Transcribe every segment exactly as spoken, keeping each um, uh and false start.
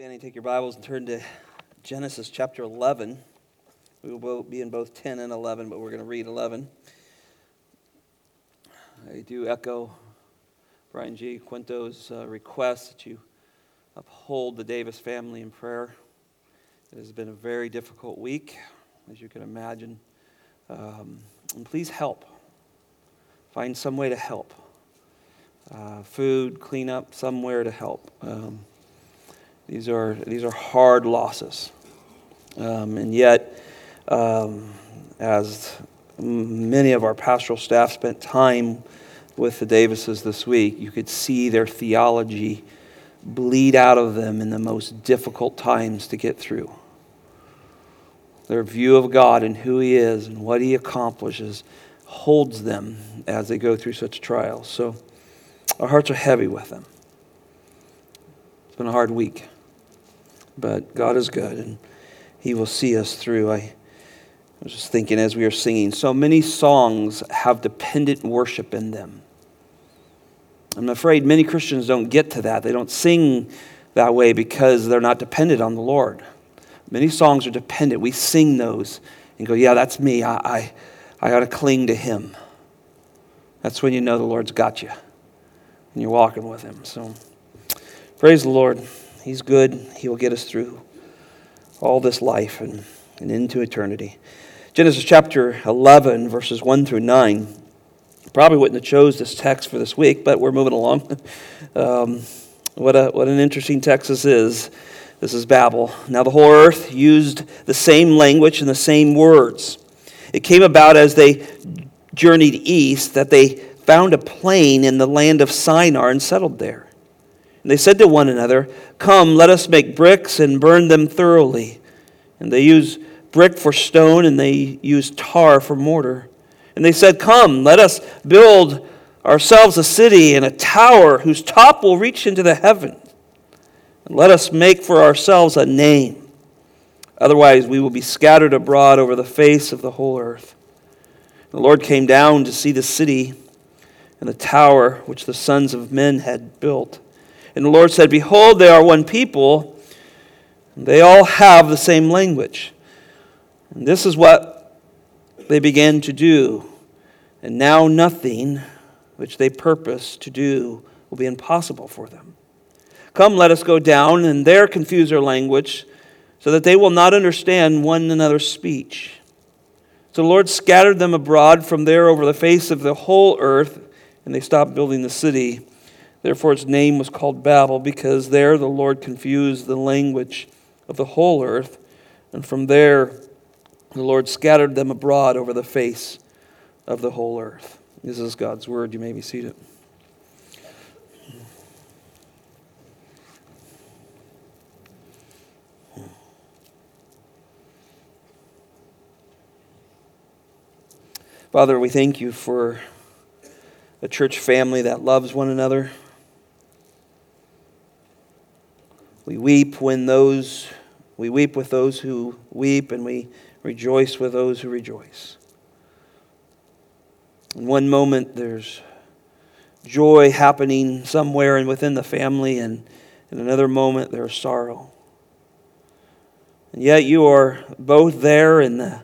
Standing, take your Bibles and turn to Genesis chapter eleven. We will be in both ten and eleven, but we're going to read eleven. I do echo Brian G. Quinto's uh, request that you uphold the Davis family in prayer. It has been a very difficult week, as you can imagine. Um, and please help. Find some way to help. Uh, food, cleanup, somewhere to help. Um, These are these are hard losses, um, and yet, um, as many of our pastoral staff spent time with the Davises this week, you could see their theology bleed out of them in the most difficult times to get through. Their view of God and who He is and what He accomplishes holds them as they go through such trials. So, our hearts are heavy with them. It's been a hard week. But God is good, and He will see us through. I was just thinking as we were singing, so many songs have dependent worship in them. I'm afraid many Christians don't get to that. They don't sing that way because they're not dependent on the Lord. Many songs are dependent. We sing those and go, yeah, that's me. I I, I ought to cling to Him. That's when you know the Lord's got you, and you're walking with Him. So praise the Lord. He's good. He will get us through all this life and, and into eternity. Genesis chapter eleven, verses one through nine. Probably wouldn't have chose this text for this week, but we're moving along. Um, what a what an interesting text this is. This is Babel. Now the whole earth used the same language and the same words. It came about as they journeyed east that they found a plain in the land of Shinar and settled there. And they said to one another, "Come, let us make bricks and burn them thoroughly." And they used brick for stone, and they used tar for mortar. And they said, "Come, let us build ourselves a city and a tower whose top will reach into the heaven. And let us make for ourselves a name. Otherwise we will be scattered abroad over the face of the whole earth." And the Lord came down to see the city and the tower which the sons of men had built. And the Lord said, "Behold, they are one people, and they all have the same language. And this is what they began to do. And now nothing which they purpose to do will be impossible for them. Come, let us go down, and there confuse their language, so that they will not understand one another's speech." So the Lord scattered them abroad from there over the face of the whole earth, and they stopped building the city. Therefore its name was called Babel, because there the Lord confused the language of the whole earth, and from there the Lord scattered them abroad over the face of the whole earth. This is God's word. You may be seated. Father, we thank You for a church family that loves one another. We weep when those, we weep with those who weep, and we rejoice with those who rejoice. In one moment, there's joy happening somewhere and within the family, and in another moment, there's sorrow. And yet You are both there in the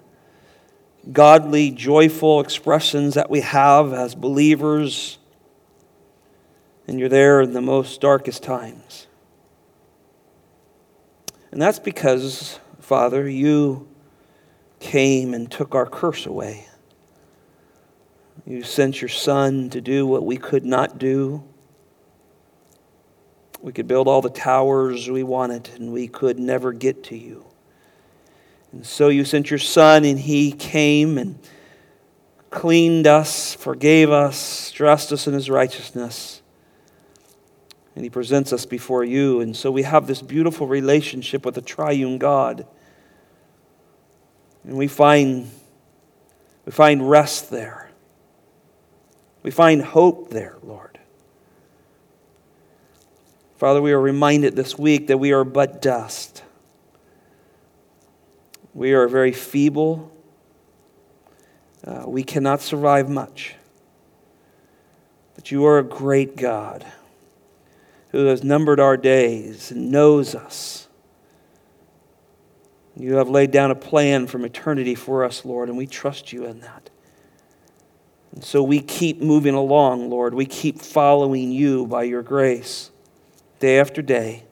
godly, joyful expressions that we have as believers, and You're there in the most darkest times. And that's because, Father, You came and took our curse away. You sent Your Son to do what we could not do. We could build all the towers we wanted, and we could never get to You. And so You sent Your Son, and He came and cleaned us, forgave us, dressed us in His righteousness. And He presents us before You. And so we have this beautiful relationship with the triune God. And we find, we find rest there. We find hope there, Lord. Father, we are reminded this week that we are but dust. We are very feeble. Uh, we cannot survive much. But You are a great God, who has numbered our days and knows us. You have laid down a plan from eternity for us, Lord, and we trust you in that. And so we keep moving along, Lord. We keep following you by your grace, day after day,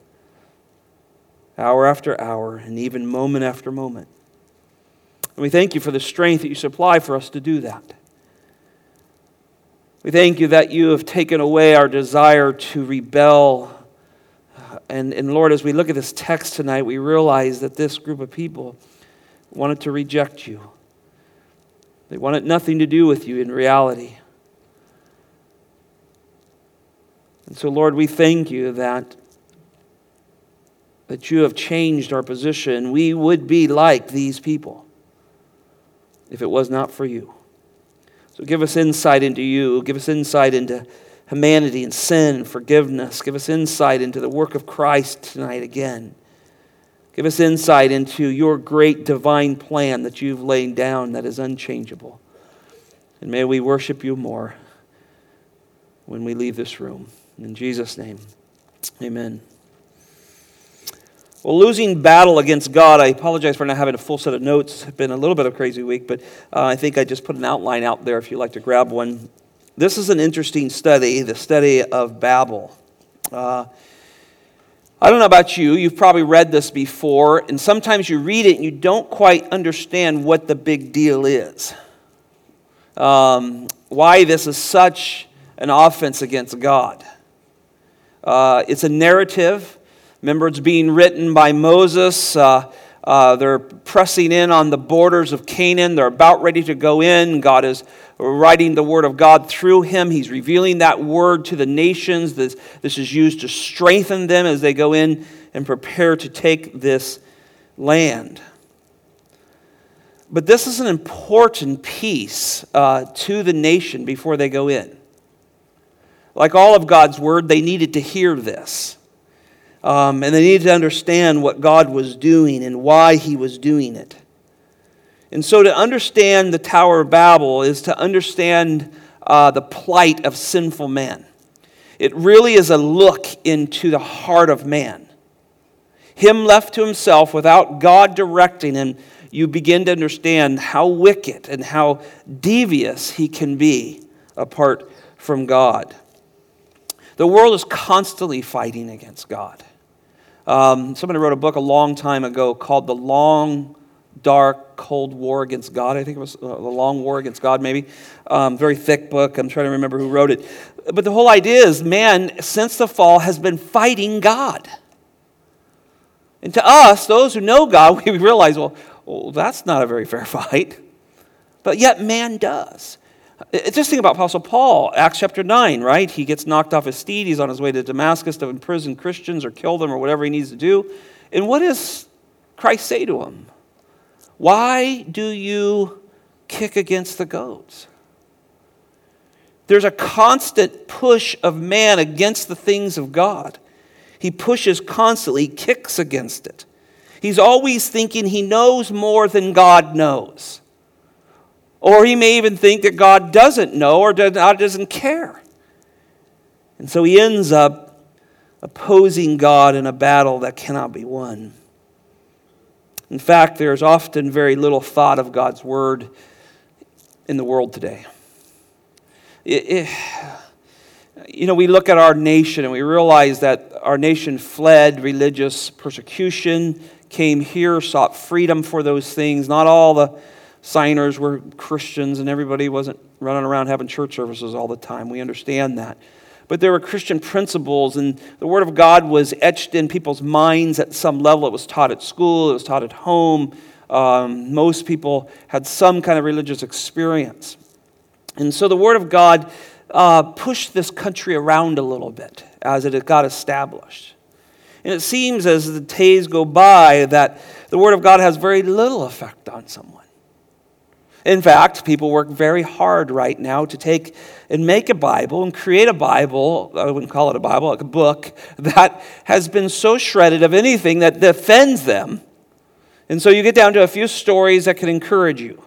hour after hour, and even moment after moment. And we thank you for the strength that you supply for us to do that. We thank you that you have taken away our desire to rebel. And, and Lord, as we look at this text tonight, we realize that this group of people wanted to reject you. They wanted nothing to do with you in reality. And so, Lord, we thank you that, that you have changed our position. We would be like these people if it was not for you. So give us insight into you. Give us insight into humanity and sin, forgiveness. Give us insight into the work of Christ tonight again. Give us insight into your great divine plan that you've laid down that is unchangeable. And may we worship you more when we leave this room. In Jesus' name, amen. Well, losing battle against God. I apologize for not having a full set of notes. It's been a little bit of a crazy week, but uh, I think I just put an outline out there if you'd like to grab one. This is an interesting study, the study of Babel. Uh, I don't know about you. You've probably read this before, and sometimes you read it and you don't quite understand what the big deal is. Um, why this is such an offense against God. Uh, it's a narrative. Remember, it's being written by Moses. Uh, uh, they're pressing in on the borders of Canaan. They're about ready to go in. God is writing the word of God through him. He's revealing that word to the nations. This, this is used to strengthen them as they go in and prepare to take this land. But this is an important piece uh, to the nation before they go in. Like all of God's word, they needed to hear this. Um, and they needed to understand what God was doing and why he was doing it. And so to understand the Tower of Babel is to understand uh, the plight of sinful man. It really is a look into the heart of man. Him left to himself without God directing him, you begin to understand how wicked and how devious he can be apart from God. The world is constantly fighting against God. Um, somebody wrote a book a long time ago called The Long, Dark, Cold War Against God. I think it was uh, The Long War Against God, maybe. Um, very thick book. I'm trying to remember who wrote it. But the whole idea is, man, since the fall, has been fighting God. And to us, those who know God, we realize, well, well that's not a very fair fight. But yet man does. Just think about Apostle Paul, Acts chapter nine, right? He gets knocked off his steed. He's on his way to Damascus to imprison Christians or kill them or whatever he needs to do. And what does Christ say to him? Why do you kick against the goads? There's a constant push of man against the things of God. He pushes constantly, kicks against it. He's always thinking he knows more than God knows. Or he may even think that God doesn't know or doesn't care. And so he ends up opposing God in a battle that cannot be won. In fact, there's often very little thought of God's word in the world today. It, it, you know, we look at our nation and we realize that our nation fled religious persecution, came here, sought freedom for those things. Not all the signers were Christians, and everybody wasn't running around having church services all the time. We understand that. But there were Christian principles, and the Word of God was etched in people's minds at some level. It was taught at school. It was taught at home. Um, most people had some kind of religious experience. And so the Word of God uh, pushed this country around a little bit as it got established. And it seems as the days go by that the Word of God has very little effect on someone. In fact, people work very hard right now to take and make a Bible and create a Bible, I wouldn't call it a Bible, like a book, that has been so shredded of anything that offends them. And so you get down to a few stories that can encourage you.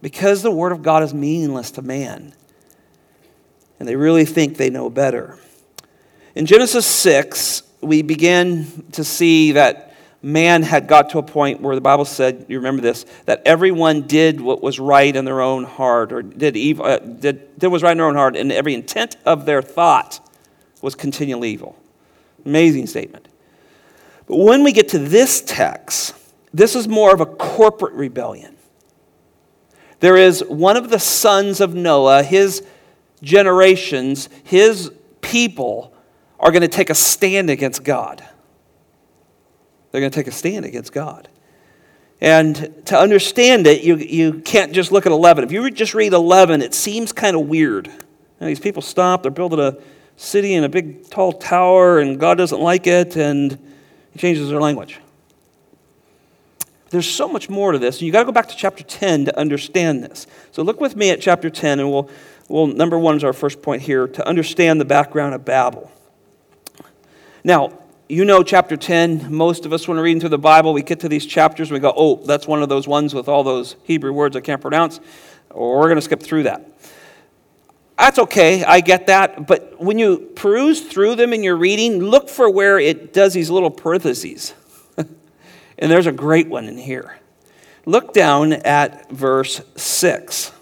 Because the Word of God is meaningless to man. And they really think they know better. In Genesis six, we begin to see that man had got to a point where the Bible said, you remember this, that everyone did what was right in their own heart, or did evil, uh, did, did what was right in their own heart, and every intent of their thought was continual evil. Amazing statement. But when we get to this text, this is more of a corporate rebellion. There is one of the sons of Noah, his generations, his people are going to take a stand against God. They're going to take a stand against God. And to understand it, you, you can't just look at eleven. If you just read eleven, it seems kind of weird. And these people stop, they're building a city and a big tall tower, and God doesn't like it, and he changes their language. There's so much more to this, and you've got to go back to chapter ten to understand this. So look with me at chapter ten, and we'll, well, number one is our first point here, to understand the background of Babel. Now, you know chapter ten, most of us when we're reading through the Bible, we get to these chapters and we go, oh, that's one of those ones with all those Hebrew words I can't pronounce, or we're going to skip through that. That's okay, I get that, but when you peruse through them in your reading, look for where it does these little parentheses. And there's a great one in here. Look down at verse six.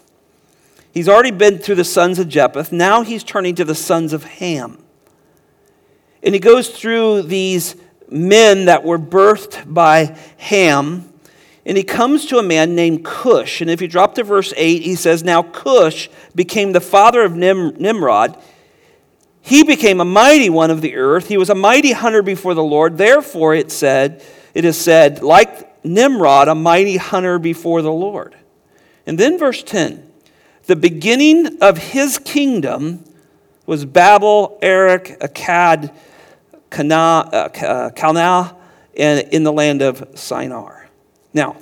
He's already been through the sons of Japheth. Now he's turning to the sons of Ham. And he goes through these men that were birthed by Ham. And he comes to a man named Cush. And if you drop to verse eight, he says, now Cush became the father of Nim- Nimrod. He became a mighty one of the earth. He was a mighty hunter before the Lord. Therefore, it said... It is said, like Nimrod, a mighty hunter before the Lord. And then verse ten, the beginning of his kingdom was Babel, Erech, Akkad, Canaan, and in the land of Shinar. Now,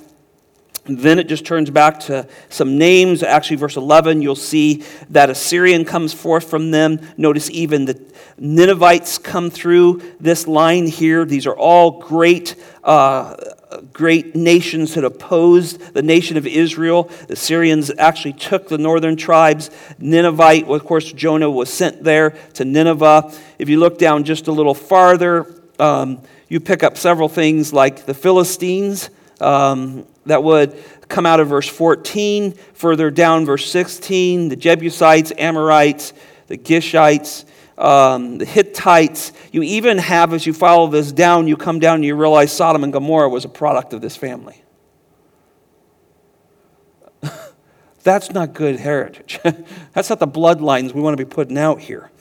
then it just turns back to some names. Actually, verse eleven, you'll see that Assyrian comes forth from them. Notice even the Ninevites come through this line here. These are all great uh, great nations that opposed the nation of Israel. The Assyrians actually took the northern tribes. Ninevite, well, of course, Jonah was sent there to Nineveh. If you look down just a little farther, um, you pick up several things like the Philistines, Um, that would come out of verse fourteen, further down verse sixteen, the Jebusites, Amorites, the Gishites, um, the Hittites. You even have, as you follow this down, you come down and you realize Sodom and Gomorrah was a product of this family. That's not good heritage. That's not the bloodlines we want to be putting out here.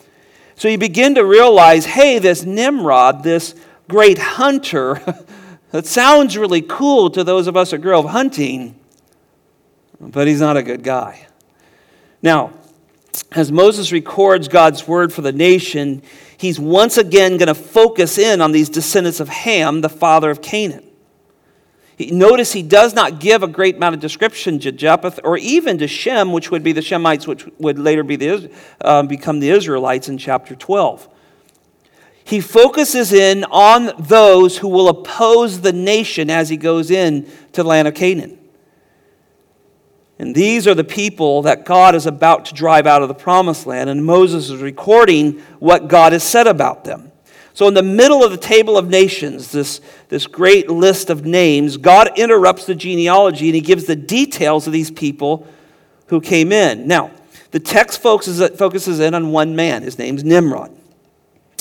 So you begin to realize, hey, this Nimrod, this great hunter, that sounds really cool to those of us that grew up hunting, but he's not a good guy. Now, as Moses records God's word for the nation, he's once again going to focus in on these descendants of Ham, the father of Canaan. He, notice he does not give a great amount of description to Japheth or even to Shem, which would be the Shemites, which would later be the, uh, become the Israelites in chapter twelve. He focuses in on those who will oppose the nation as he goes in to the land of Canaan. And these are the people that God is about to drive out of the promised land, and Moses is recording what God has said about them. So in the middle of the table of nations, this, this great list of names, God interrupts the genealogy and he gives the details of these people who came in. Now, the text focuses, focuses in on one man. His name's Nimrod.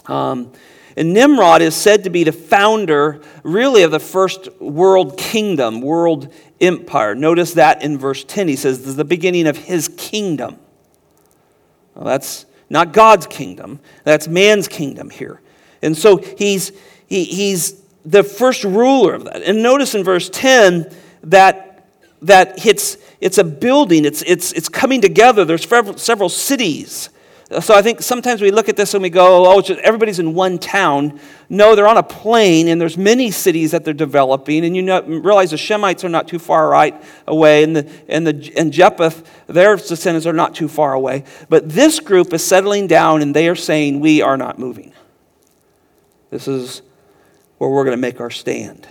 Um, and Nimrod is said to be the founder, really, of the first world kingdom, world empire. Notice that in verse ten. He says, this is the beginning of his kingdom. Well, that's not God's kingdom. That's man's kingdom here. And so he's, he, he's the first ruler of that. And notice in verse ten that that it's, it's a building. It's, it's, it's coming together. There's several, several cities. So I think sometimes we look at this and we go, oh, it's just, everybody's in one town. No, they're on a plain, and there's many cities that they're developing. And you know, realize the Shemites are not too far right away, and the and the and Japheth, their descendants are not too far away. But this group is settling down, and they are saying, we are not moving. This is where we're going to make our stand.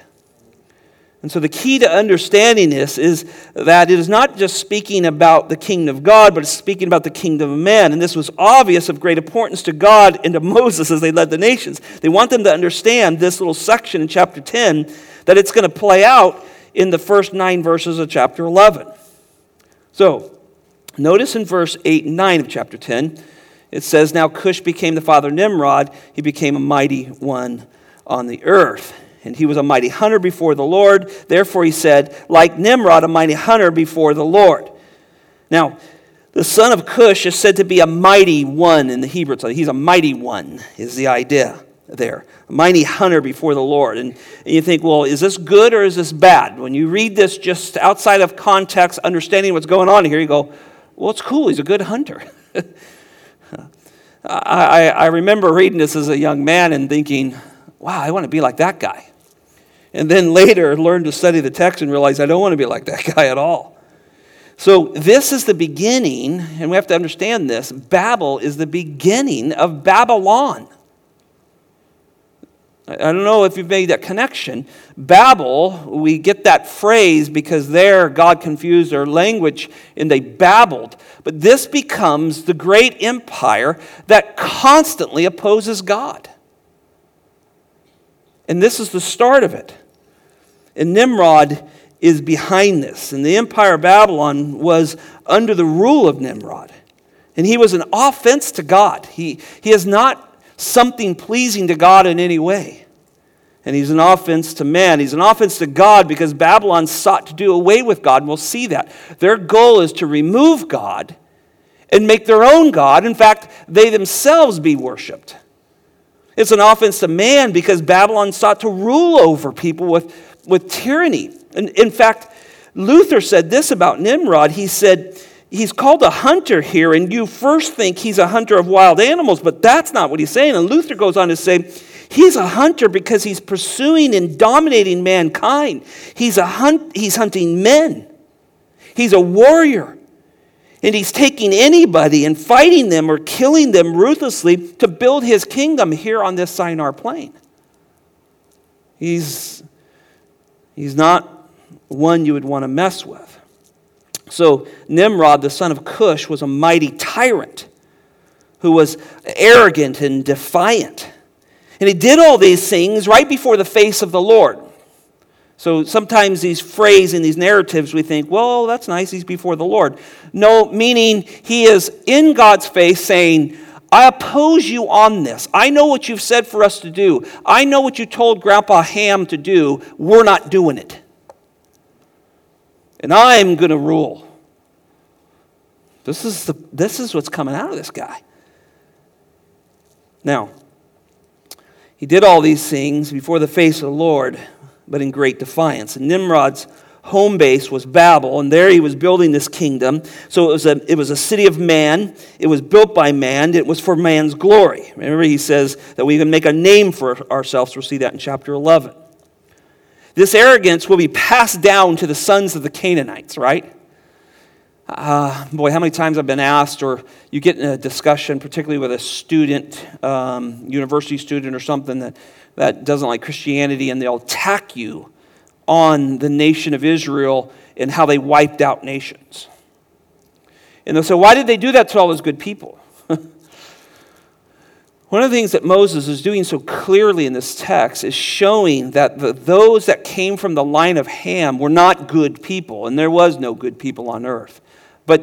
And so the key to understanding this is that it is not just speaking about the kingdom of God, but it's speaking about the kingdom of man. And this was obvious of great importance to God and to Moses as they led the nations. They want them to understand this little section in chapter ten, that it's going to play out in the first nine verses of chapter eleven. So, notice in verse eight and nine of chapter ten, it says, "Now Cush became the father of Nimrod. He became a mighty one on the earth. And he was a mighty hunter before the Lord. Therefore, he said, like Nimrod, a mighty hunter before the Lord." Now, the son of Cush is said to be a mighty one in the Hebrew. So he's a mighty one is the idea there. A mighty hunter before the Lord. And you think, well, is this good or is this bad? When you read this just outside of context, understanding what's going on here, you go, well, it's cool. He's a good hunter. I, I remember reading this as a young man and thinking, wow, I want to be like that guy. And then later learned to study the text and realize I don't want to be like that guy at all. So this is the beginning, and we have to understand this. Babel is the beginning of Babylon. I don't know if you've made that connection. Babel, we get that phrase because there God confused their language and they babbled. But this becomes the great empire that constantly opposes God. And this is the start of it. And Nimrod is behind this. And the empire of Babylon was under the rule of Nimrod. And he was an offense to God. He, he is not something pleasing to God in any way. And he's an offense to man. He's an offense to God because Babylon sought to do away with God. And we'll see that. Their goal is to remove God and make their own God. In fact, they themselves be worshipped. It's an offense to man because Babylon sought to rule over people with, with tyranny. And in fact, Luther said this about Nimrod. He said, he's called a hunter here, and you first think he's a hunter of wild animals, but that's not what he's saying. And Luther goes on to say, he's a hunter because he's pursuing and dominating mankind. He's a hunt, he's hunting men. He's a warrior. And he's taking anybody and fighting them or killing them ruthlessly to build his kingdom here on this Shinar plain. He's, he's not one you would want to mess with. So Nimrod, the son of Cush, was a mighty tyrant who was arrogant and defiant. And he did all these things right before the face of the Lord. So sometimes these phrases in these narratives, we think, well, that's nice, he's before the Lord. No, meaning he is in God's face saying, I oppose you on this. I know what you've said for us to do. I know what you told Grandpa Ham to do. We're not doing it. And I'm going to rule. This is the this is what's coming out of this guy. Now, he did all these things before the face of the Lord, but in great defiance. And Nimrod's home base was Babel, and there he was building this kingdom. So it was a, it was a city of man. It was built by man. It was for man's glory. Remember, he says that we can make a name for ourselves. We'll see that in chapter eleven. This arrogance will be passed down to the sons of the Canaanites, right? Uh, boy, how many times I've been asked, or you get in a discussion, particularly with a student, um, university student or something that, that doesn't like Christianity, and they'll attack you on the nation of Israel and how they wiped out nations. And they'll say, why did they do that to all those good people? One of the things that Moses is doing so clearly in this text is showing that the, those that came from the line of Ham were not good people, and there was no good people on earth. But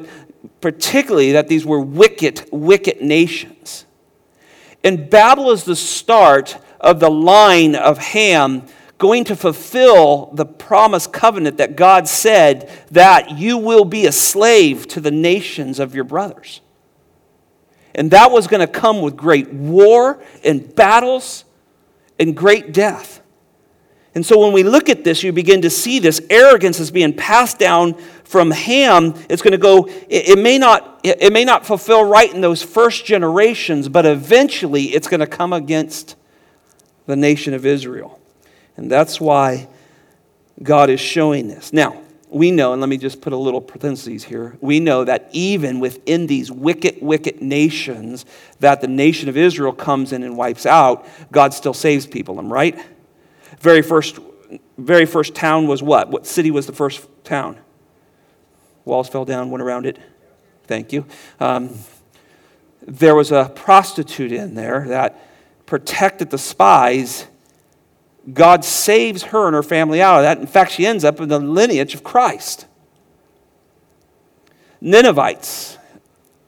particularly that these were wicked, wicked nations. And Babel is the start of the line of Ham going to fulfill the promised covenant that God said that you will be a slave to the nations of your brothers. And that was going to come with great war and battles and great death. And so when we look at this, you begin to see this arrogance is being passed down from Ham. It's going to go, it may not, it may not fulfill right in those first generations, but eventually it's going to come against the nation of Israel. And that's why God is showing this. Now, we know, and let me just put a little parentheses here, we know that even within these wicked, wicked nations that the nation of Israel comes in and wipes out, God still saves people, right? Very first very first town was what? What city was the first town? Walls fell down, went around it. Thank you. Um, there was a prostitute in there that protected the spies. God saves her and her family out of that. In fact, she ends up in the lineage of Christ. Ninevites,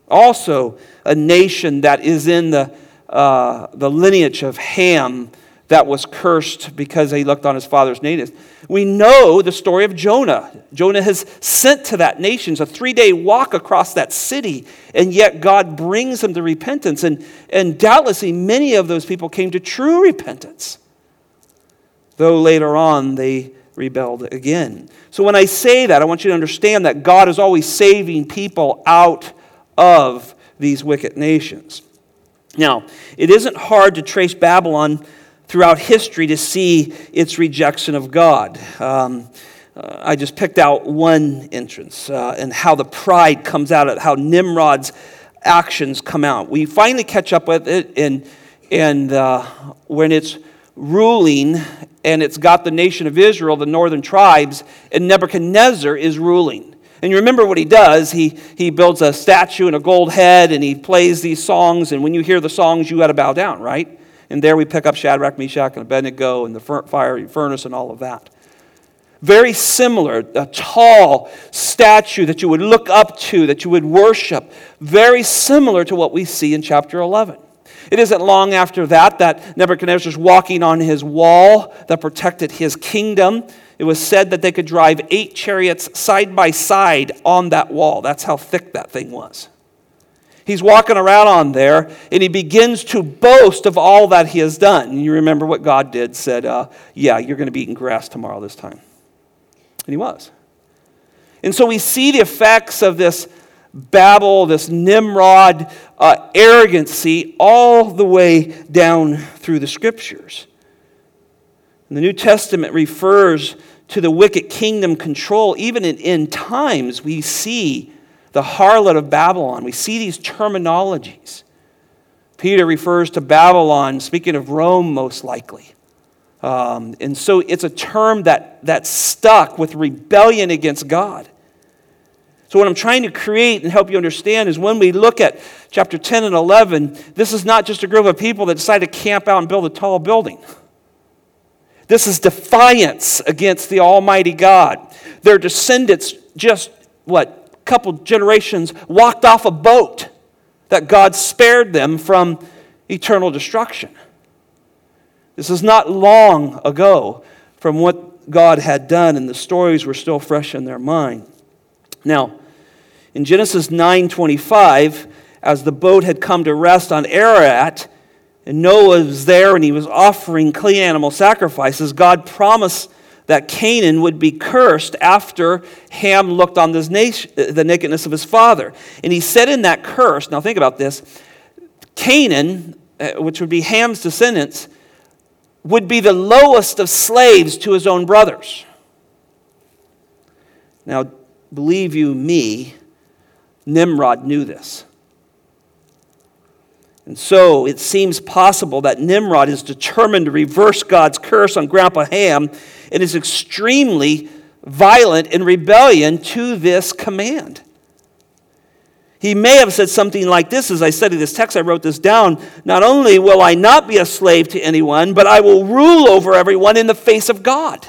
also a nation that is in the uh, the lineage of Ham, that was cursed because he looked on his father's nakedness. We know the story of Jonah. Jonah is sent to that nation. It's a three-day walk across that city, and yet God brings him to repentance. And, and doubtlessly many of those people came to true repentance, though later on they rebelled again. So when I say that, I want you to understand that God is always saving people out of these wicked nations. Now, it isn't hard to trace Babylon throughout history to see its rejection of God. Um, uh, I just picked out one instance, uh, and how the pride comes out, of how Nimrod's actions come out. We finally catch up with it, and and uh, when it's ruling, and it's got the nation of Israel, the northern tribes, and Nebuchadnezzar is ruling. And you remember what he does. He he builds a statue and a gold head, and he plays these songs, and when you hear the songs, you got to bow down, right? And there we pick up Shadrach, Meshach, and Abednego and the fiery furnace and all of that. Very similar, a tall statue that you would look up to, that you would worship. Very similar to what we see in chapter eleven. It isn't long after that that Nebuchadnezzar is walking on his wall that protected his kingdom. It was said that they could drive eight chariots side by side on that wall. That's how thick that thing was. He's walking around on there, and he begins to boast of all that he has done. And you remember what God did, said, uh, yeah, you're going to be eating grass tomorrow this time. And he was. And so we see the effects of this Babel, this Nimrod uh, arrogancy all the way down through the Scriptures. And the New Testament refers to the wicked kingdom control. Even in end times, we see the harlot of Babylon. We see these terminologies. Peter refers to Babylon, speaking of Rome most likely. Um, and so it's a term that, that stuck with rebellion against God. So what I'm trying to create and help you understand is when we look at chapter ten and eleven, this is not just a group of people that decide to camp out and build a tall building. This is defiance against the Almighty God. Their descendants just, what, couple generations walked off a boat that God spared them from eternal destruction. This is not long ago from what God had done, and the stories were still fresh in their mind. Now, in Genesis nine twenty-five, as the boat had come to rest on Ararat, and Noah was there and he was offering clean animal sacrifices, God promised that Canaan would be cursed after Ham looked on this nation, the nakedness of his father. And he said in that curse, now think about this, Canaan, which would be Ham's descendants, would be the lowest of slaves to his own brothers. Now, believe you me, Nimrod knew this. And so it seems possible that Nimrod is determined to reverse God's curse on Grandpa Ham and is extremely violent in rebellion to this command. He may have said something like this. As I studied this text, I wrote this down. Not only will I not be a slave to anyone, but I will rule over everyone in the face of God.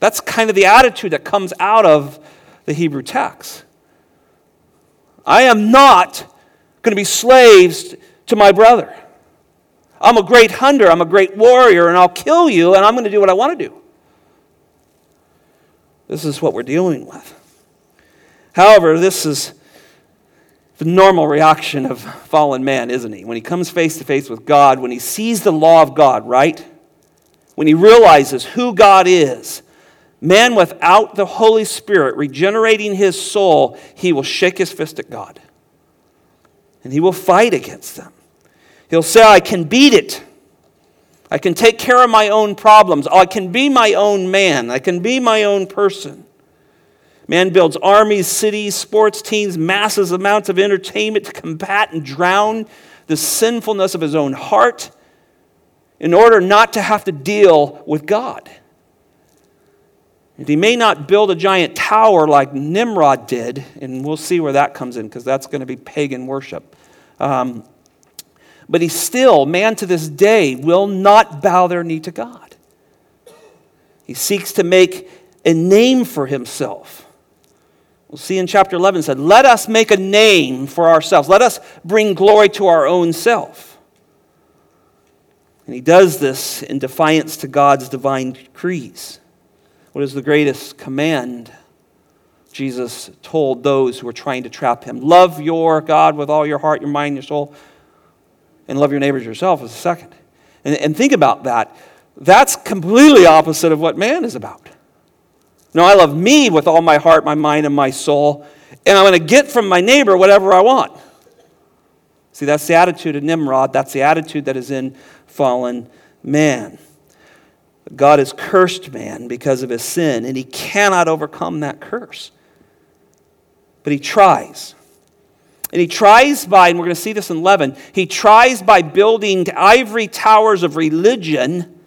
That's kind of the attitude that comes out of the Hebrew text. I am not going to be slaves to my brother. I'm a great hunter, I'm a great warrior, and I'll kill you, and I'm going to do what I want to do. This is what we're dealing with. However, this is the normal reaction of fallen man, isn't he? When he comes face to face with God, when he sees the law of God, right? When he realizes who God is, man without the Holy Spirit regenerating his soul, he will shake his fist at God. And he will fight against them. He'll say, I can beat it. I can take care of my own problems. I can be my own man. I can be my own person. Man builds armies, cities, sports teams, massive amounts of entertainment to combat and drown the sinfulness of his own heart in order not to have to deal with God. He may not build a giant tower like Nimrod did, and we'll see where that comes in because that's going to be pagan worship. Um, but he still, man to this day, will not bow their knee to God. He seeks to make a name for himself. We'll see in chapter eleven, it said, let us make a name for ourselves. Let us bring glory to our own self. And he does this in defiance to God's divine decrees. What is the greatest command Jesus told those who were trying to trap him? Love your God with all your heart, your mind, your soul, and love your neighbors yourself is the second. And, and think about that. That's completely opposite of what man is about. No, I love me with all my heart, my mind, and my soul, and I'm going to get from my neighbor whatever I want. See, that's the attitude of Nimrod. That's the attitude that is in fallen man. God has cursed man because of his sin, and he cannot overcome that curse. But he tries. And he tries by, and we're going to see this in eleven, he tries by building ivory towers of religion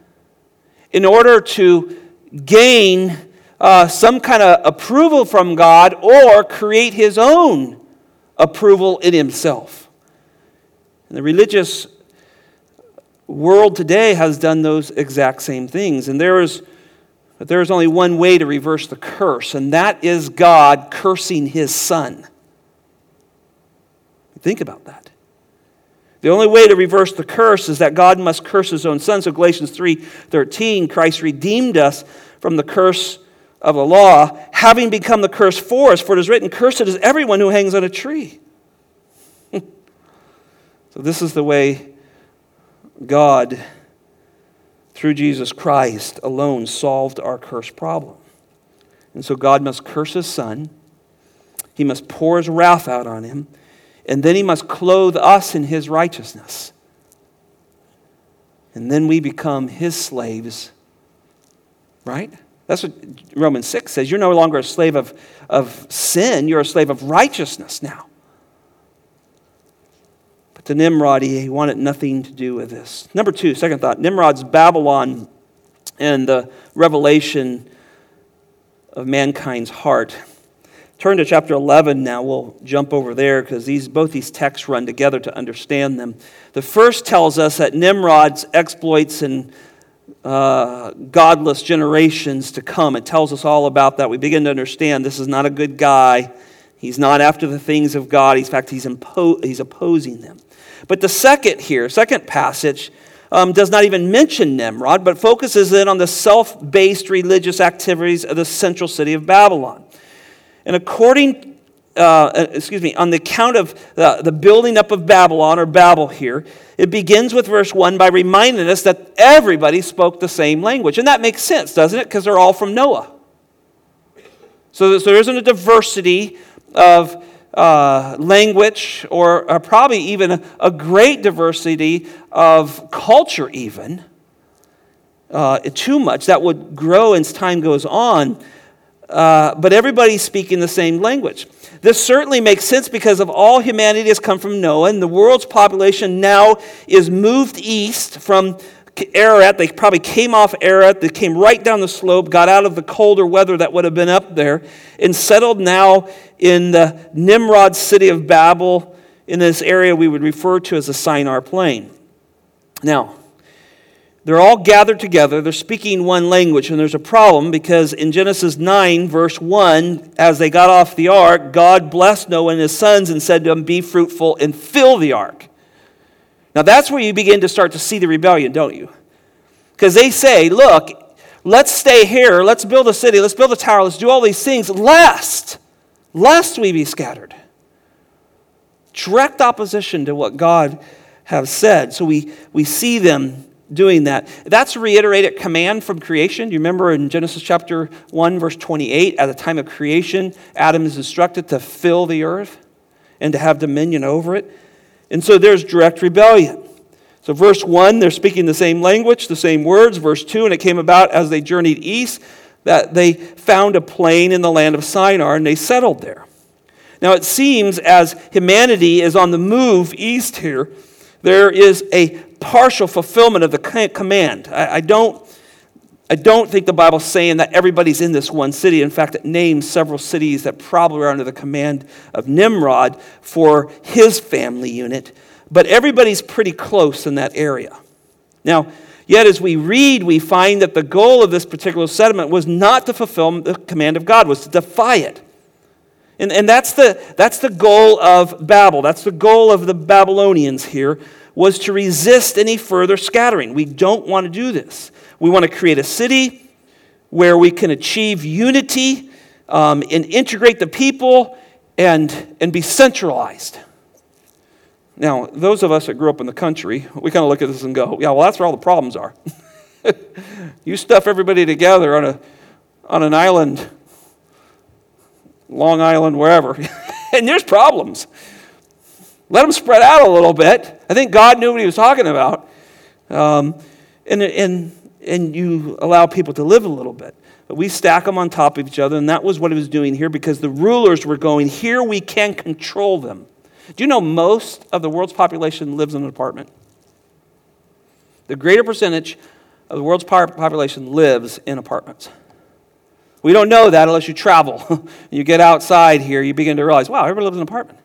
in order to gain uh, some kind of approval from God or create his own approval in himself. And the religious world today has done those exact same things. And there is, but there is only one way to reverse the curse, and that is God cursing his son. Think about that. The only way to reverse the curse is that God must curse his own son. So Galatians three thirteen, Christ redeemed us from the curse of the law, having become the curse for us, for it is written, cursed is everyone who hangs on a tree. So this is the way God, through Jesus Christ alone, solved our curse problem. And so God must curse his son. He must pour his wrath out on him. And then he must clothe us in his righteousness. And then we become his slaves. Right? That's what Romans six says. You're no longer a slave of, of sin. You're a slave of righteousness now. But to Nimrod, he wanted nothing to do with this. Number two, second thought. Nimrod's Babylon and the revelation of mankind's heart. Turn to chapter eleven now. We'll jump over there because these both these texts run together to understand them. The first tells us that Nimrod's exploits in uh, godless generations to come. It tells us all about that. We begin to understand this is not a good guy. He's not after the things of God. In fact, he's, impo- he's opposing them. But the second here, second passage, um, does not even mention Nimrod, but focuses in on the self-based religious activities of the central city of Babylon. And according, uh, excuse me, on the account of the, the building up of Babylon, or Babel here, it begins with verse one by reminding us that everybody spoke the same language. And that makes sense, doesn't it? Because they're all from Noah. So, so there isn't a diversity of uh, language, or, or probably even a, a great diversity of culture even, uh, too much. That would grow as time goes on. Uh, but everybody's speaking the same language. This certainly makes sense because of all humanity has come from Noah, and the world's population now is moved east from Ararat. They probably came off Ararat. They came right down the slope, got out of the colder weather that would have been up there, and settled now in the Nimrod city of Babel, in this area we would refer to as the Shinar plain. Now, they're all gathered together. They're speaking one language, and there's a problem because in Genesis nine, verse one, as they got off the ark, God blessed Noah and his sons and said to them, be fruitful and fill the ark. Now that's where you begin to start to see the rebellion, don't you? Because they say, look, let's stay here. Let's build a city. Let's build a tower. Let's do all these things, lest, lest we be scattered. Direct opposition to what God has said. So we, we see them doing that. That's a reiterated command from creation. You remember in Genesis chapter one, verse twenty-eight, at the time of creation, Adam is instructed to fill the earth and to have dominion over it. And so there's direct rebellion. So verse one, they're speaking the same language, the same words. Verse two, and it came about as they journeyed east that they found a plain in the land of Shinar and they settled there. Now it seems as humanity is on the move east here, there is a partial fulfillment of the command. I, I don't, I don't think the Bible's saying that everybody's in this one city. In fact, it names several cities that probably are under the command of Nimrod for his family unit. But everybody's pretty close in that area. Now, yet as we read, we find that the goal of this particular settlement was not to fulfill the command of God, was to defy it. And, and that's the, that's the goal of Babel. That's the goal of the Babylonians here, was to resist any further scattering. We don't want to do this. We want to create a city where we can achieve unity um, and integrate the people and, and be centralized. Now, those of us that grew up in the country, we kind of look at this and go, yeah, well, that's where all the problems are. You stuff everybody together on a on an island, Long Island, wherever, and there's problems. Let them spread out a little bit. I think God knew what he was talking about. Um, and, and, and you allow people to live a little bit. But we stack them on top of each other, and that was what he was doing here, because the rulers were going, here we can control them. Do you know most of the world's population lives in an apartment? The greater percentage of the world's population lives in apartments. We don't know that unless you travel. You get outside here, you begin to realize, wow, everybody lives in an apartment.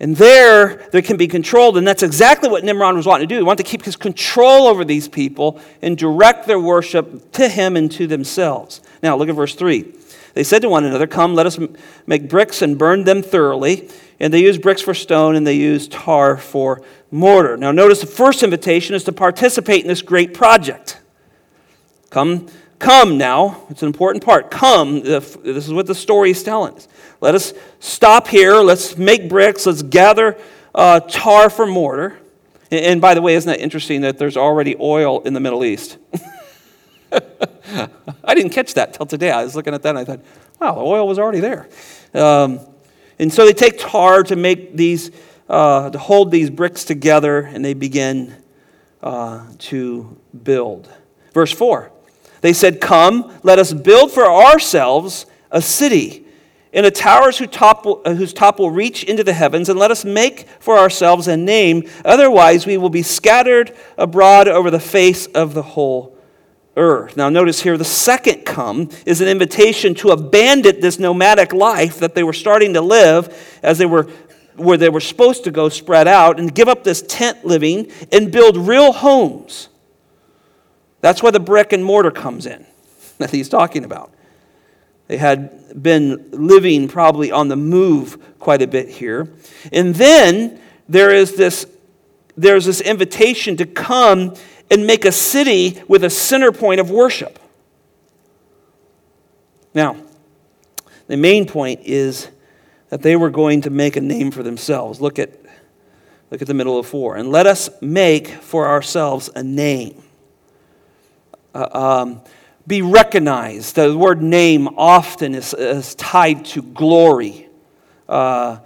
And there, they can be controlled, and that's exactly what Nimrod was wanting to do. He wanted to keep his control over these people and direct their worship to him and to themselves. Now, look at verse three. They said to one another, come, let us make bricks and burn them thoroughly. And they used bricks for stone, and they used tar for mortar. Now, notice the first invitation is to participate in this great project. Come, come now. It's an important part. Come. This is what the story is telling us. Let us stop here. Let's make bricks. Let's gather uh, tar for mortar. And, and by the way, isn't that interesting that there's already oil in the Middle East? I didn't catch that till today. I was looking at that and I thought, wow, the oil was already there. Um, and so they take tar to make these, uh, to hold these bricks together, and they begin uh, to build. Verse four. They said, come, let us build for ourselves a city and a tower whose top will, whose top will reach into the heavens, and let us make for ourselves a name. Otherwise, we will be scattered abroad over the face of the whole earth. Now, notice here, the second come is an invitation to abandon this nomadic life that they were starting to live as they were where they were supposed to go spread out, and give up this tent living and build real homes. That's where the brick and mortar comes in that he's talking about. They had been living probably on the move quite a bit here. And then there is this, there's this invitation to come and make a city with a center point of worship. Now, the main point is that they were going to make a name for themselves. Look at, look at the middle of four. And let us make for ourselves a name. Uh, um, be recognized. The word name often is, is tied to glory, uh,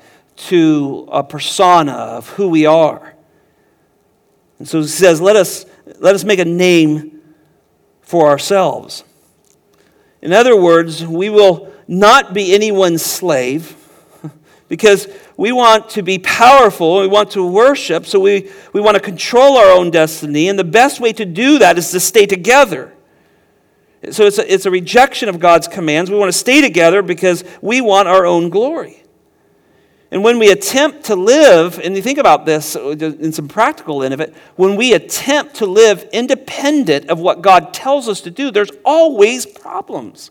to a persona of who we are. And so it says, let us, let us make a name for ourselves. In other words, we will not be anyone's slave, because we want to be powerful, we want to worship, so we, we want to control our own destiny, and the best way to do that is to stay together. So it's a, it's a rejection of God's commands. We want to stay together because we want our own glory. And when we attempt to live, and you think about this in some practical end of it, when we attempt to live independent of what God tells us to do, there's always problems.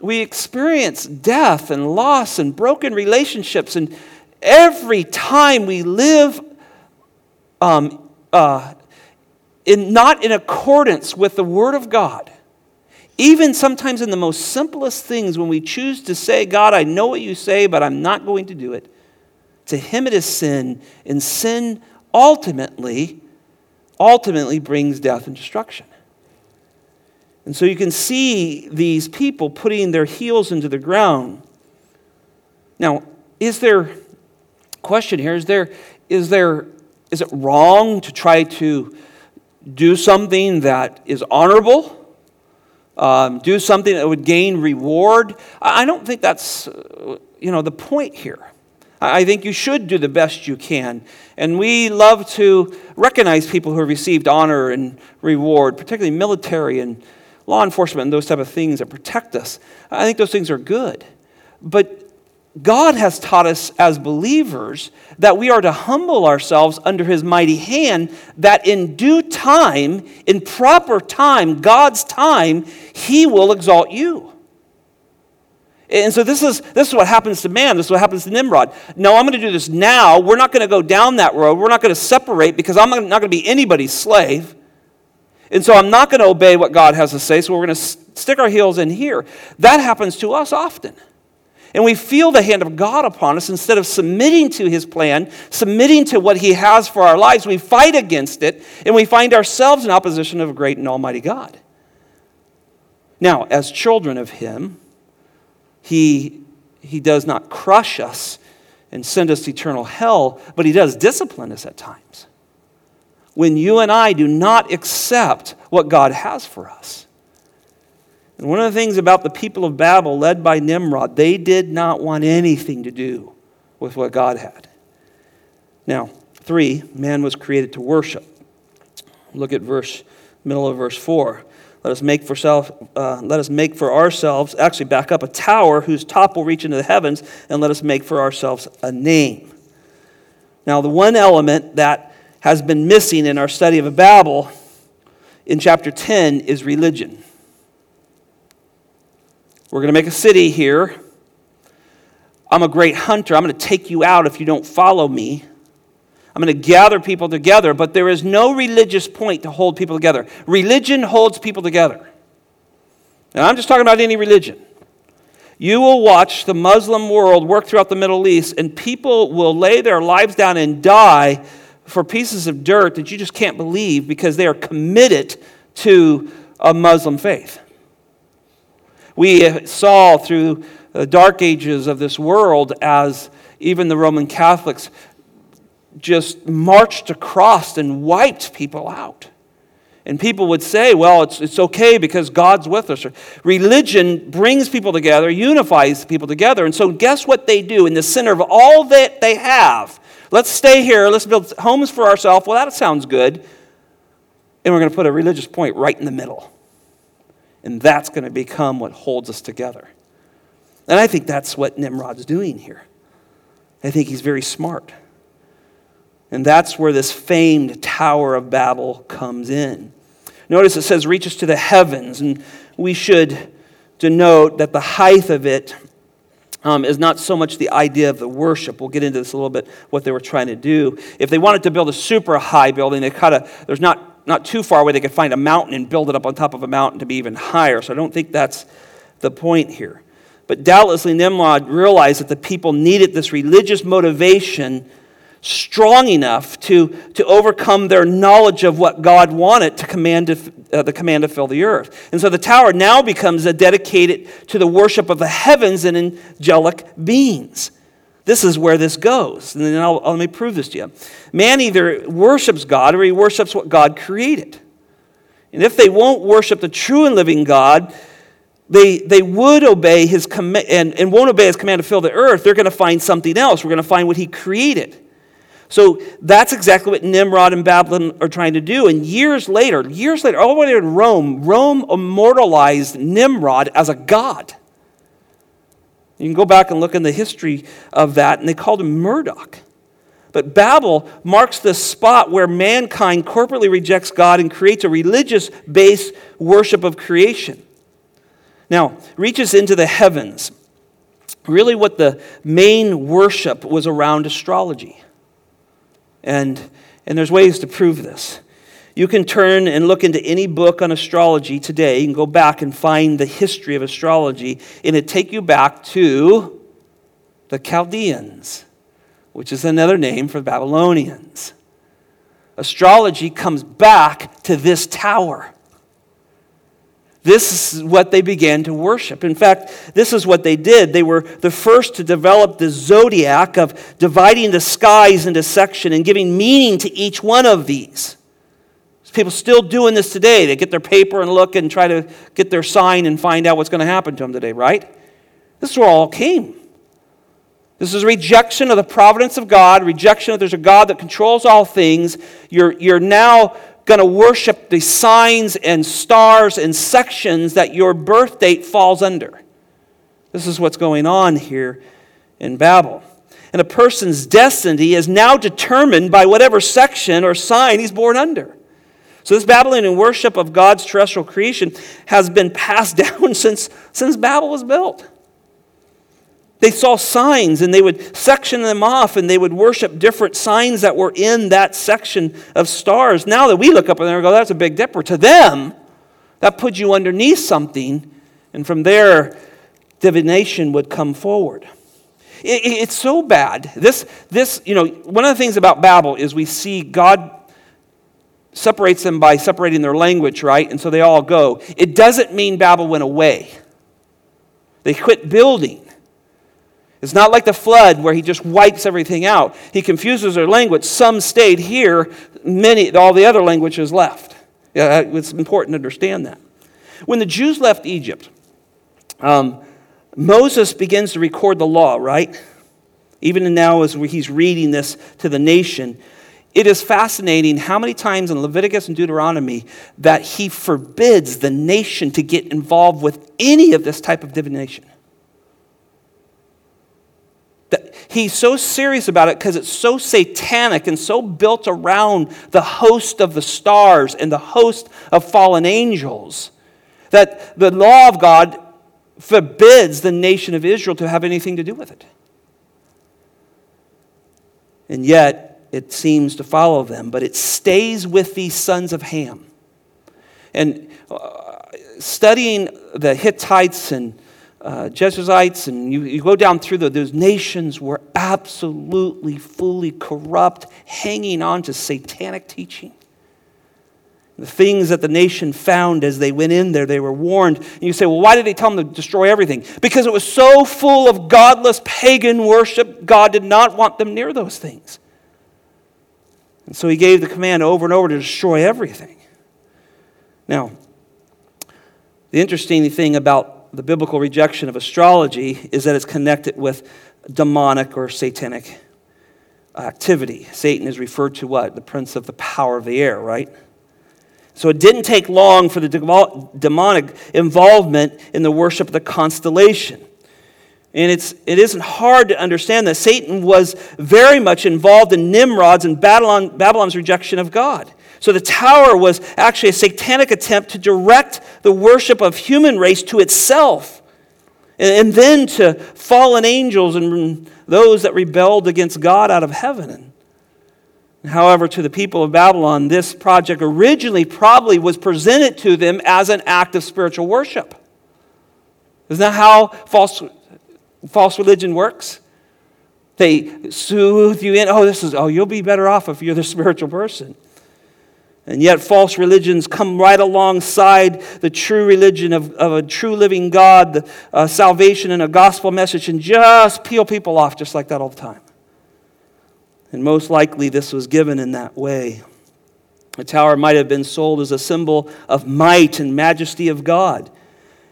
We experience death and loss and broken relationships, and every time we live um, uh, in not in accordance with the Word of God, even sometimes in the most simplest things, when we choose to say, God, I know what you say, but I'm not going to do it. To him it is sin, and sin ultimately, ultimately brings death and destruction. And so you can see these people putting their heels into the ground. Now, is there, question here, is there, is there, is it wrong to try to do something that is honorable? Um, do something that would gain reward? I don't think that's, you know, the point here. I think you should do the best you can. And we love to recognize people who have received honor and reward, particularly military and law enforcement and those type of things that protect us. I think those things are good. But God has taught us as believers that we are to humble ourselves under his mighty hand, that in due time, in proper time, God's time, he will exalt you. And so this is this is what happens to man. This is what happens to Nimrod. No, I'm going to do this now. We're not going to go down that road. We're not going to separate because I'm not going to be anybody's slave. And so I'm not going to obey what God has to say, so we're going to stick our heels in here. That happens to us often. And we feel the hand of God upon us instead of submitting to his plan, submitting to what he has for our lives. We fight against it, and we find ourselves in opposition of a great and almighty God. Now, as children of him, he he does not crush us and send us to eternal hell, but he does discipline us at times. When you and I do not accept what God has for us. And one of the things about the people of Babel, led by Nimrod, they did not want anything to do with what God had. Now, three, man was created to worship. Look at verse, middle of verse four. Let us make for self. Uh, let us make for ourselves. Actually, back up a tower whose top will reach into the heavens, and let us make for ourselves a name. Now, the one element that has been missing in our study of Babel in chapter ten is religion. We're going to make a city here. I'm a great hunter. I'm going to take you out if you don't follow me. I'm going to gather people together, but there is no religious point to hold people together. Religion holds people together. Now, I'm just talking about any religion. You will watch the Muslim world work throughout the Middle East, and people will lay their lives down and die for pieces of dirt that you just can't believe because they are committed to a Muslim faith. We saw through the dark ages of this world as even the Roman Catholics just marched across and wiped people out. And people would say, well, it's it's okay because God's with us. Religion brings people together, unifies people together. And so guess what they do in the center of all that they have? Let's stay here. Let's build homes for ourselves. Well, that sounds good. And we're going to put a religious point right in the middle. And that's going to become what holds us together. And I think that's what Nimrod's doing here. I think he's very smart. And that's where this famed Tower of Babel comes in. Notice it says reaches to the heavens. And we should denote that the height of it um, is not so much the idea of the worship. We'll get into this a little bit, what they were trying to do. If they wanted to build a super high building, they kind of, there's not... not too far away, they could find a mountain and build it up on top of a mountain to be even higher. So I don't think that's the point here. But doubtlessly Nimrod realized that the people needed this religious motivation strong enough to, to overcome their knowledge of what God wanted to command to, uh, the command to fill the earth. And so the tower now becomes a dedicated to the worship of the heavens and angelic beings. This is where this goes. And then I'll, I'll, let me prove this to you. Man either worships God or he worships what God created. And if they won't worship the true and living God, they, they would obey his command and, and won't obey his command to fill the earth. They're going to find something else. We're going to find what he created. So that's exactly what Nimrod and Babylon are trying to do. And years later, years later, all the way to Rome, Rome immortalized Nimrod as a god. You can go back and look in the history of that, and they called him Murdoch. But Babel marks the spot where mankind corporately rejects God and creates a religious-based worship of creation. Now, reaches into the heavens. Really what the main worship was around astrology. And, and there's ways to prove this. You can turn and look into any book on astrology today. You can go back and find the history of astrology, and it'll take you back to the Chaldeans, which is another name for Babylonians. Astrology comes back to this tower. This is what they began to worship. In fact, this is what they did. They were the first to develop the zodiac of dividing the skies into sections and giving meaning to each one of these. People still doing this today. They get their paper and look and try to get their sign and find out what's going to happen to them today, right? This is where it all came. This is a rejection of the providence of God, rejection that there's a God that controls all things. You're, you're now going to worship the signs and stars and sections that your birth date falls under. This is what's going on here in Babel. And a person's destiny is now determined by whatever section or sign he's born under. So this Babylonian worship of God's terrestrial creation has been passed down since, since Babel was built. They saw signs and they would section them off and they would worship different signs that were in that section of stars. Now that we look up and go, that's a Big Dipper. To them, that put you underneath something, and from there, divination would come forward. It's so bad. This, this, you know, one of the things about Babel is we see God separates them by separating their language, right? And so they all go. It doesn't mean Babel went away. They quit building. It's not like the flood where he just wipes everything out. He confuses their language. Some stayed here. Many, all the other languages left. Yeah, it's important to understand that. When the Jews left Egypt, um, Moses begins to record the law, right? Even now as he's reading this to the nation, it is fascinating how many times in Leviticus and Deuteronomy that he forbids the nation to get involved with any of this type of divination. That he's so serious about it because it's so satanic and so built around the host of the stars and the host of fallen angels that the law of God forbids the nation of Israel to have anything to do with it. And yet, it seems to follow them, but it stays with these sons of Ham. And uh, studying the Hittites and uh, Jebusites, and you, you go down through the, those nations were absolutely, fully corrupt, hanging on to satanic teaching. The things that the nation found as they went in there, they were warned. And you say, well, why did they tell them to destroy everything? Because it was so full of godless pagan worship, God did not want them near those things. And so he gave the command over and over to destroy everything. Now, the interesting thing about the biblical rejection of astrology is that it's connected with demonic or satanic activity. Satan is referred to what? The prince of the power of the air, right? So it didn't take long for the demonic involvement in the worship of the constellation. And it's, it isn't hard to understand that Satan was very much involved in Nimrod's and Babylon, Babylon's rejection of God. So the tower was actually a satanic attempt to direct the worship of human race to itself. And, and then to fallen angels and those that rebelled against God out of heaven. However, to the people of Babylon, this project originally probably was presented to them as an act of spiritual worship. Isn't that how false, false religion works? They soothe you in. Oh, this is, oh, you'll be better off if you're the spiritual person. And yet false religions come right alongside the true religion of, of a true living God, the, uh, salvation and a gospel message, and just peel people off just like that all the time. And most likely this was given in that way. The tower might have been sold as a symbol of might and majesty of God.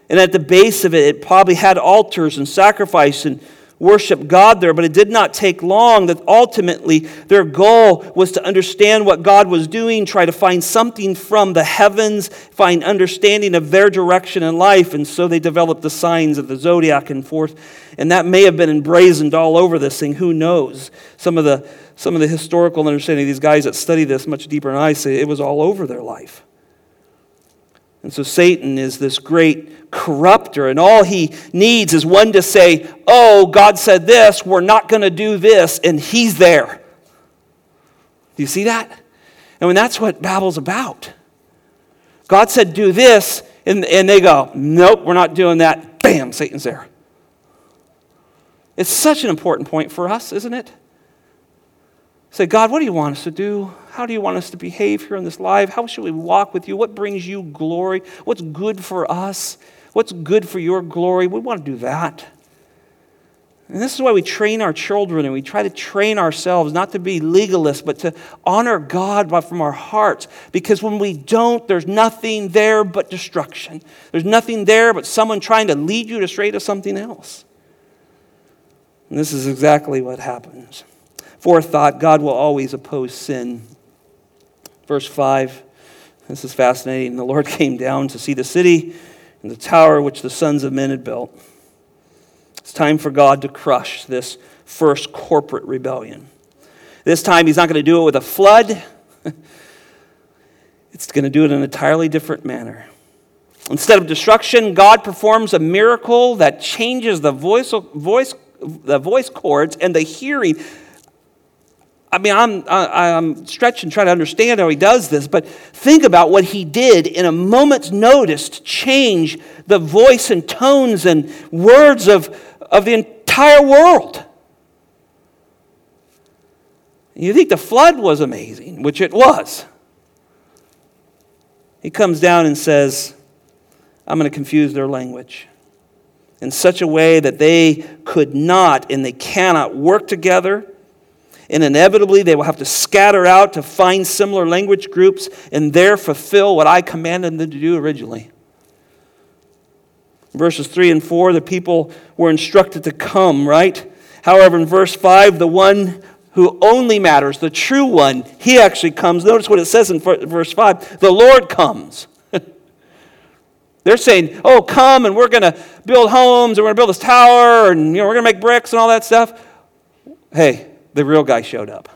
And at the base of it, it probably had altars and sacrifice and worship God there, but it did not take long that ultimately their goal was to understand what God was doing, try to find something from the heavens, find understanding of their direction in life, and so they developed the signs of the zodiac and forth, and that may have been emblazoned all over this thing. Who knows? Some of the some of the historical understanding of these guys that study this much deeper than I say, it was all over their life. And so Satan is this great corrupter, and all he needs is one to say, oh, God said this, we're not going to do this, and he's there. Do you see that? I mean, that's what Babel's about. God said, do this, and, and they go, nope, we're not doing that. Bam, Satan's there. It's such an important point for us, isn't it? Say, God, what do you want us to do? How do you want us to behave here in this life? How should we walk with you? What brings you glory? What's good for us? What's good for your glory? We want to do that. And this is why we train our children and we try to train ourselves not to be legalists, but to honor God from our hearts. Because when we don't, there's nothing there but destruction. There's nothing there but someone trying to lead you astray to something else. And this is exactly what happens. Fourth thought, God will always oppose sin. Verse five, this is fascinating. The Lord came down to see the city and the tower which the sons of men had built. It's time for God to crush this first corporate rebellion. This time he's not going to do it with a flood. It's going to do it in an entirely different manner. Instead of destruction, God performs a miracle that changes the voice, voice, the voice cords and the hearing. I mean, I'm, I'm stretching, trying to understand how he does this, but think about what he did in a moment's notice to change the voice and tones and words of, of the entire world. You think the flood was amazing, which it was. He comes down and says, I'm going to confuse their language in such a way that they could not and they cannot work together. And inevitably, they will have to scatter out to find similar language groups and there fulfill what I commanded them to do originally. Verses three and four, the people were instructed to come, right? However, in verse five, the one who only matters, the true one, he actually comes. Notice what it says in verse five, the Lord comes. They're saying, oh, come and we're going to build homes and we're going to build this tower and you know we're going to make bricks and all that stuff. Hey, the real guy showed up.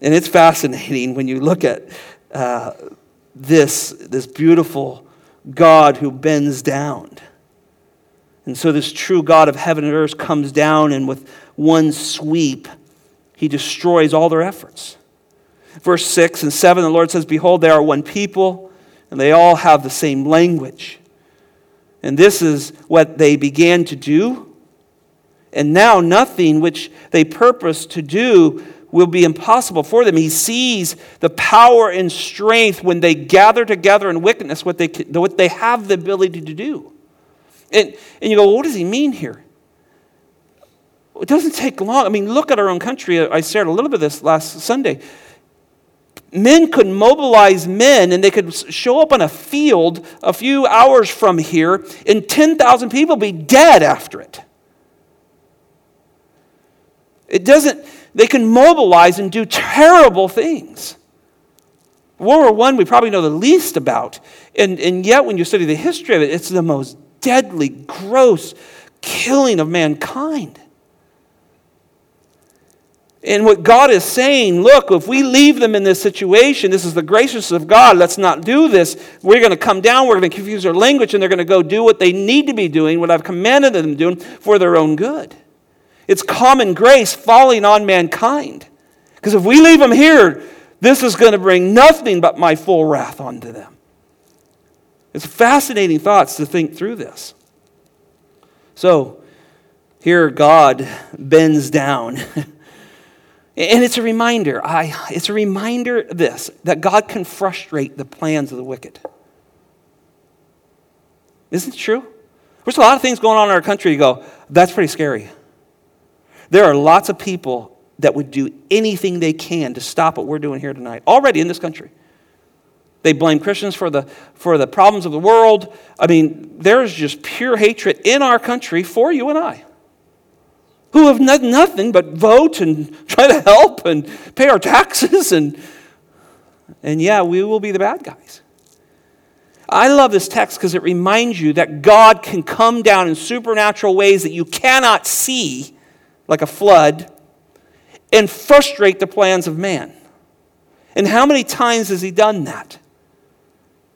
And it's fascinating when you look at uh, this, this beautiful God who bends down. And so this true God of heaven and earth comes down and with one sweep, he destroys all their efforts. Verse six and seven, the Lord says, behold, they are one people, and they all have the same language. And this is what they began to do. And now nothing which they purpose to do will be impossible for them. He sees the power and strength when they gather together and witness what they what they have the ability to do. And, and you go, well, what does he mean here? It doesn't take long. I mean, look at our own country. I shared a little bit of this last Sunday. Men could mobilize men and they could show up on a field a few hours from here and ten thousand people be dead after it. It doesn't, they can mobilize and do terrible things. World War One, we probably know the least about. And, and yet, when you study the history of it, it's the most deadly, gross killing of mankind. And what God is saying, look, if we leave them in this situation, this is the graciousness of God, let's not do this. We're going to come down, we're going to confuse their language, and they're going to go do what they need to be doing, what I've commanded them to do for their own good. It's common grace falling on mankind. Because if we leave them here, this is going to bring nothing but my full wrath onto them. It's fascinating thoughts to think through this. So, here God bends down. And it's a reminder, I, it's a reminder of this, that God can frustrate the plans of the wicked. Isn't it true? There's a lot of things going on in our country. You go, that's pretty scary. There are lots of people that would do anything they can to stop what we're doing here tonight, already in this country. They blame Christians for the for the problems of the world. I mean, there's just pure hatred in our country for you and I, who have done nothing but vote and try to help and pay our taxes. And, and yeah, we will be the bad guys. I love this text because it reminds you that God can come down in supernatural ways that you cannot see, like a flood, and frustrate the plans of man. And how many times has he done that?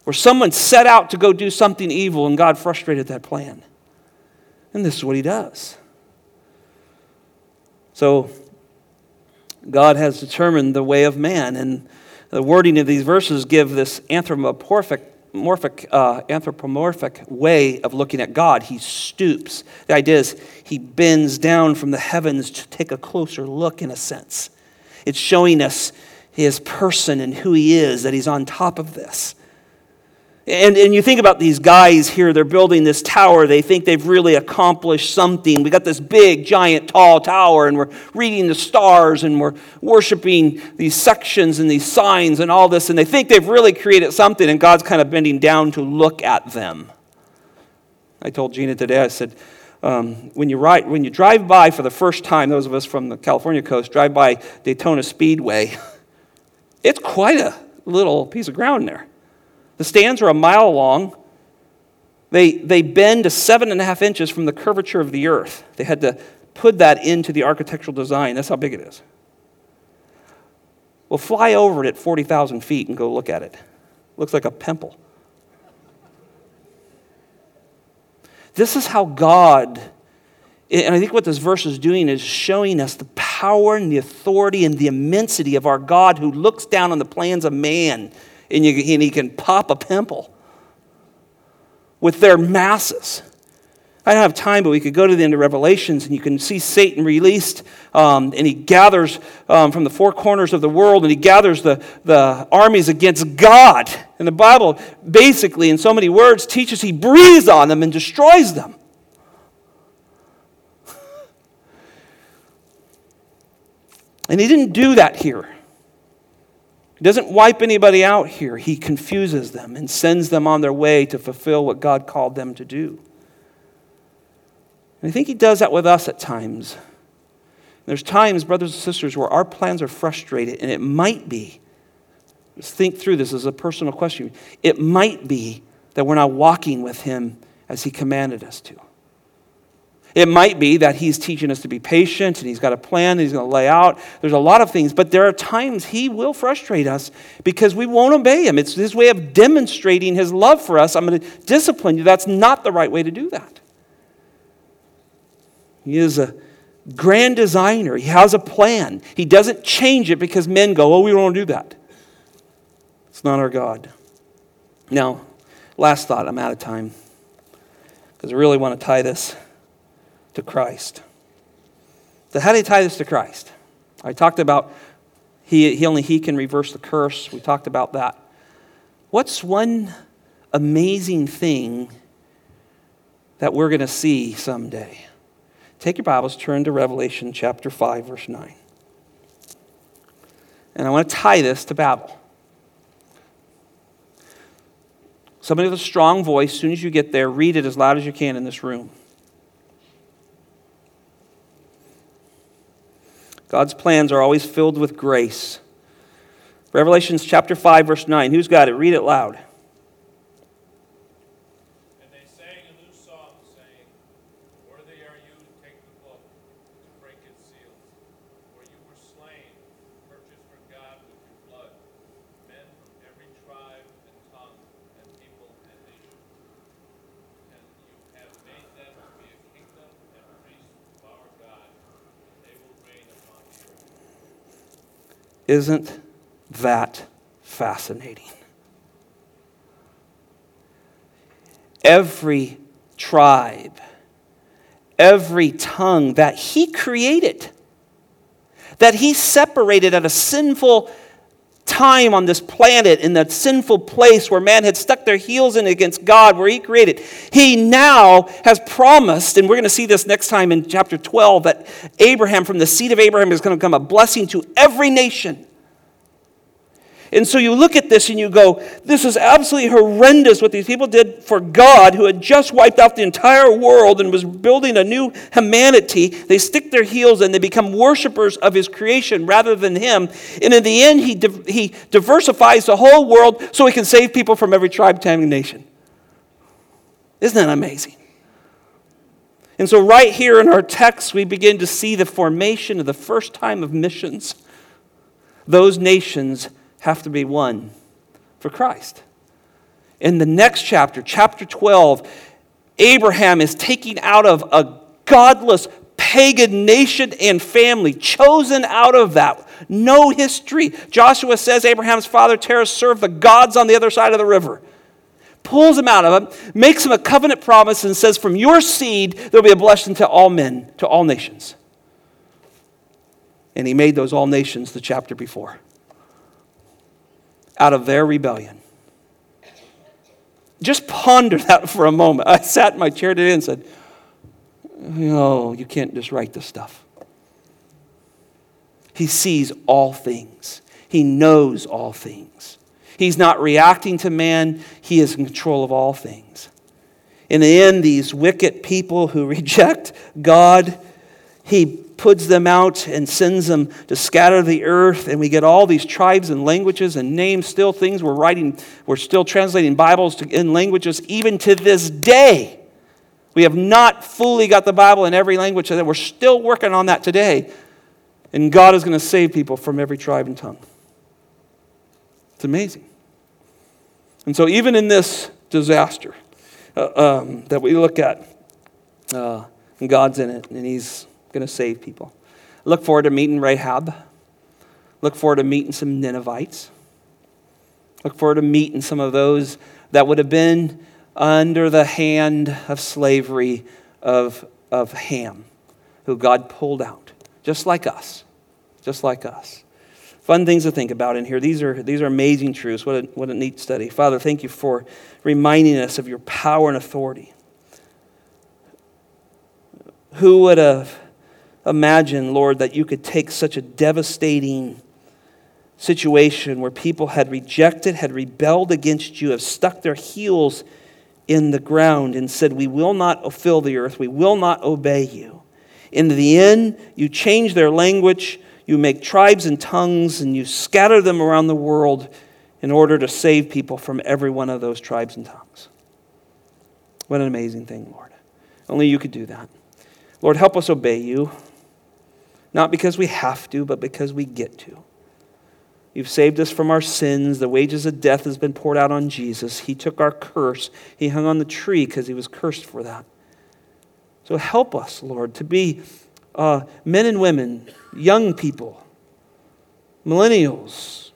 Where someone set out to go do something evil and God frustrated that plan. And this is what he does. So God has determined the way of man, and the wording of these verses give this anthropomorphic Anthropomorphic, uh, anthropomorphic way of looking at God. He stoops. The idea is he bends down from the heavens to take a closer look, in a sense. It's showing us his person and who he is, that he's on top of this. And, and you think about these guys here, they're building this tower. They think they've really accomplished something. We got this big, giant, tall tower, and we're reading the stars, and we're worshiping these sections and these signs and all this, and they think they've really created something, and God's kind of bending down to look at them. I told Gina today, I said, Um, when you ride, when you drive by for the first time, those of us from the California coast drive by Daytona Speedway, it's quite a little piece of ground there. The stands are a mile long. They they bend to seven and a half inches from the curvature of the earth. They had to put that into the architectural design. That's how big it is. Well, fly over it at forty thousand feet and go look at it. Looks like a pimple. This is how God, and I think what this verse is doing is showing us the power and the authority and the immensity of our God who looks down on the plans of man and, you, and he can pop a pimple with their masses. I don't have time, but we could go to the end of Revelations and you can see Satan released um, and he gathers um, from the four corners of the world and he gathers the, the armies against God. And the Bible basically, in so many words, teaches he breathes on them and destroys them. And he didn't do that here. He doesn't wipe anybody out here. He confuses them and sends them on their way to fulfill what God called them to do. And I think he does that with us at times. And there's times, brothers and sisters, where our plans are frustrated, and it might be, just think through this as a personal question, it might be that we're not walking with him as he commanded us to. It might be that he's teaching us to be patient, and he's got a plan that he's going to lay out. There's a lot of things, but there are times he will frustrate us because we won't obey him. It's his way of demonstrating his love for us. I'm going to discipline you. That's not the right way to do that. He is a grand designer. He has a plan. He doesn't change it because men go, oh, we don't do that. It's not our God. Now, last thought, I'm out of time because I really want to tie this to Christ. So how do you tie this to Christ? I talked about he, he only he can reverse the curse. We talked about that. What's one amazing thing that we're going to see someday? Take your Bibles, turn to Revelation chapter five, verse nine. And I want to tie this to Babel. Somebody with a strong voice, as soon as you get there, read it as loud as you can in this room. God's plans are always filled with grace. Revelation chapter five, verse nine. Who's got it? Read it loud. Isn't that fascinating? Every tribe, every tongue that he created, that he separated at a sinful time on this planet, in that sinful place where man had stuck their heels in against God, where he created. He now has promised, and we're going to see this next time in chapter twelve, that Abraham, from the seed of Abraham, is going to become a blessing to every nation. And so you look at this and you go, this is absolutely horrendous what these people did for God, who had just wiped out the entire world and was building a new humanity. They stick their heels in, they become worshipers of his creation rather than him. And in the end, he div- he diversifies the whole world so he can save people from every tribe, tongue, and nation. Isn't that amazing? And so right here in our text, we begin to see the formation of the first time of missions. Those nations have to be one for Christ. In the next chapter, chapter twelve, Abraham is taken out of a godless pagan nation and family, chosen out of that. No history. Joshua says Abraham's father Terah served the gods on the other side of the river. Pulls him out of it, makes him a covenant promise, and says, from your seed there will be a blessing to all men, to all nations. And he made those all nations the chapter before, out of their rebellion. Just ponder that for a moment. I sat in my chair today and said, no, you can't just write this stuff. He sees all things. He knows all things. He's not reacting to man. He is in control of all things. In the end, these wicked people who reject God, he puts them out and sends them to scatter the earth, and we get all these tribes and languages and names, still things we're writing, we're still translating Bibles to, in languages even to this day. We have not fully got the Bible in every language, and we're still working on that today. And God is going to save people from every tribe and tongue. It's amazing. And so even in this disaster uh, um, that we look at, uh, and God's in it, and he's going to save people. Look forward to meeting Rahab. Look forward to meeting some Ninevites. Look forward to meeting some of those that would have been under the hand of slavery of, of Ham, who God pulled out, just like us, just like us. Fun things to think about in here. These are these are amazing truths. What a, what a neat study. Father, thank you for reminding us of your power and authority. Who would have imagined, Lord, that you could take such a devastating situation where people had rejected, had rebelled against you, have stuck their heels in the ground and said, we will not fill the earth, we will not obey you. In the end, you change their language, you make tribes and tongues, and you scatter them around the world in order to save people from every one of those tribes and tongues. What an amazing thing, Lord. Only you could do that. Lord, help us obey you, not because we have to, but because we get to. You've saved us from our sins. The wages of death has been poured out on Jesus. He took our curse. He hung on the tree because he was cursed for that. So help us, Lord, to be Uh, men and women, young people, millennials,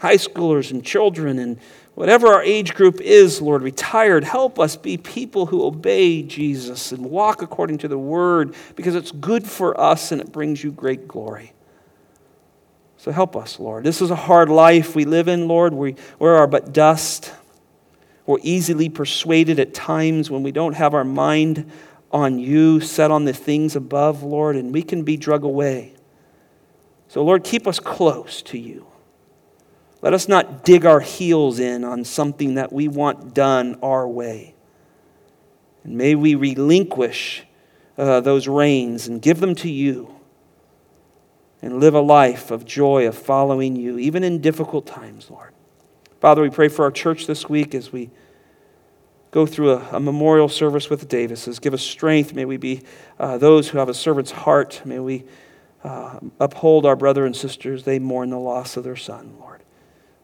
high schoolers and children, and whatever our age group is, Lord, retired, help us be people who obey Jesus and walk according to the word, because it's good for us and it brings you great glory. So help us, Lord. This is a hard life we live in, Lord. We, we are but dust. We're easily persuaded at times when we don't have our mind on you, set on the things above, Lord, and we can be dragged away. So, Lord, keep us close to you. Let us not dig our heels in on something that we want done our way. And may we relinquish uh, those reins and give them to you and live a life of joy of following you, even in difficult times, Lord. Father, we pray for our church this week as we go through a, a memorial service with the Davises. Give us strength. May we be uh, those who have a servant's heart. May we uh, uphold our brother and sisters. They mourn the loss of their son, Lord.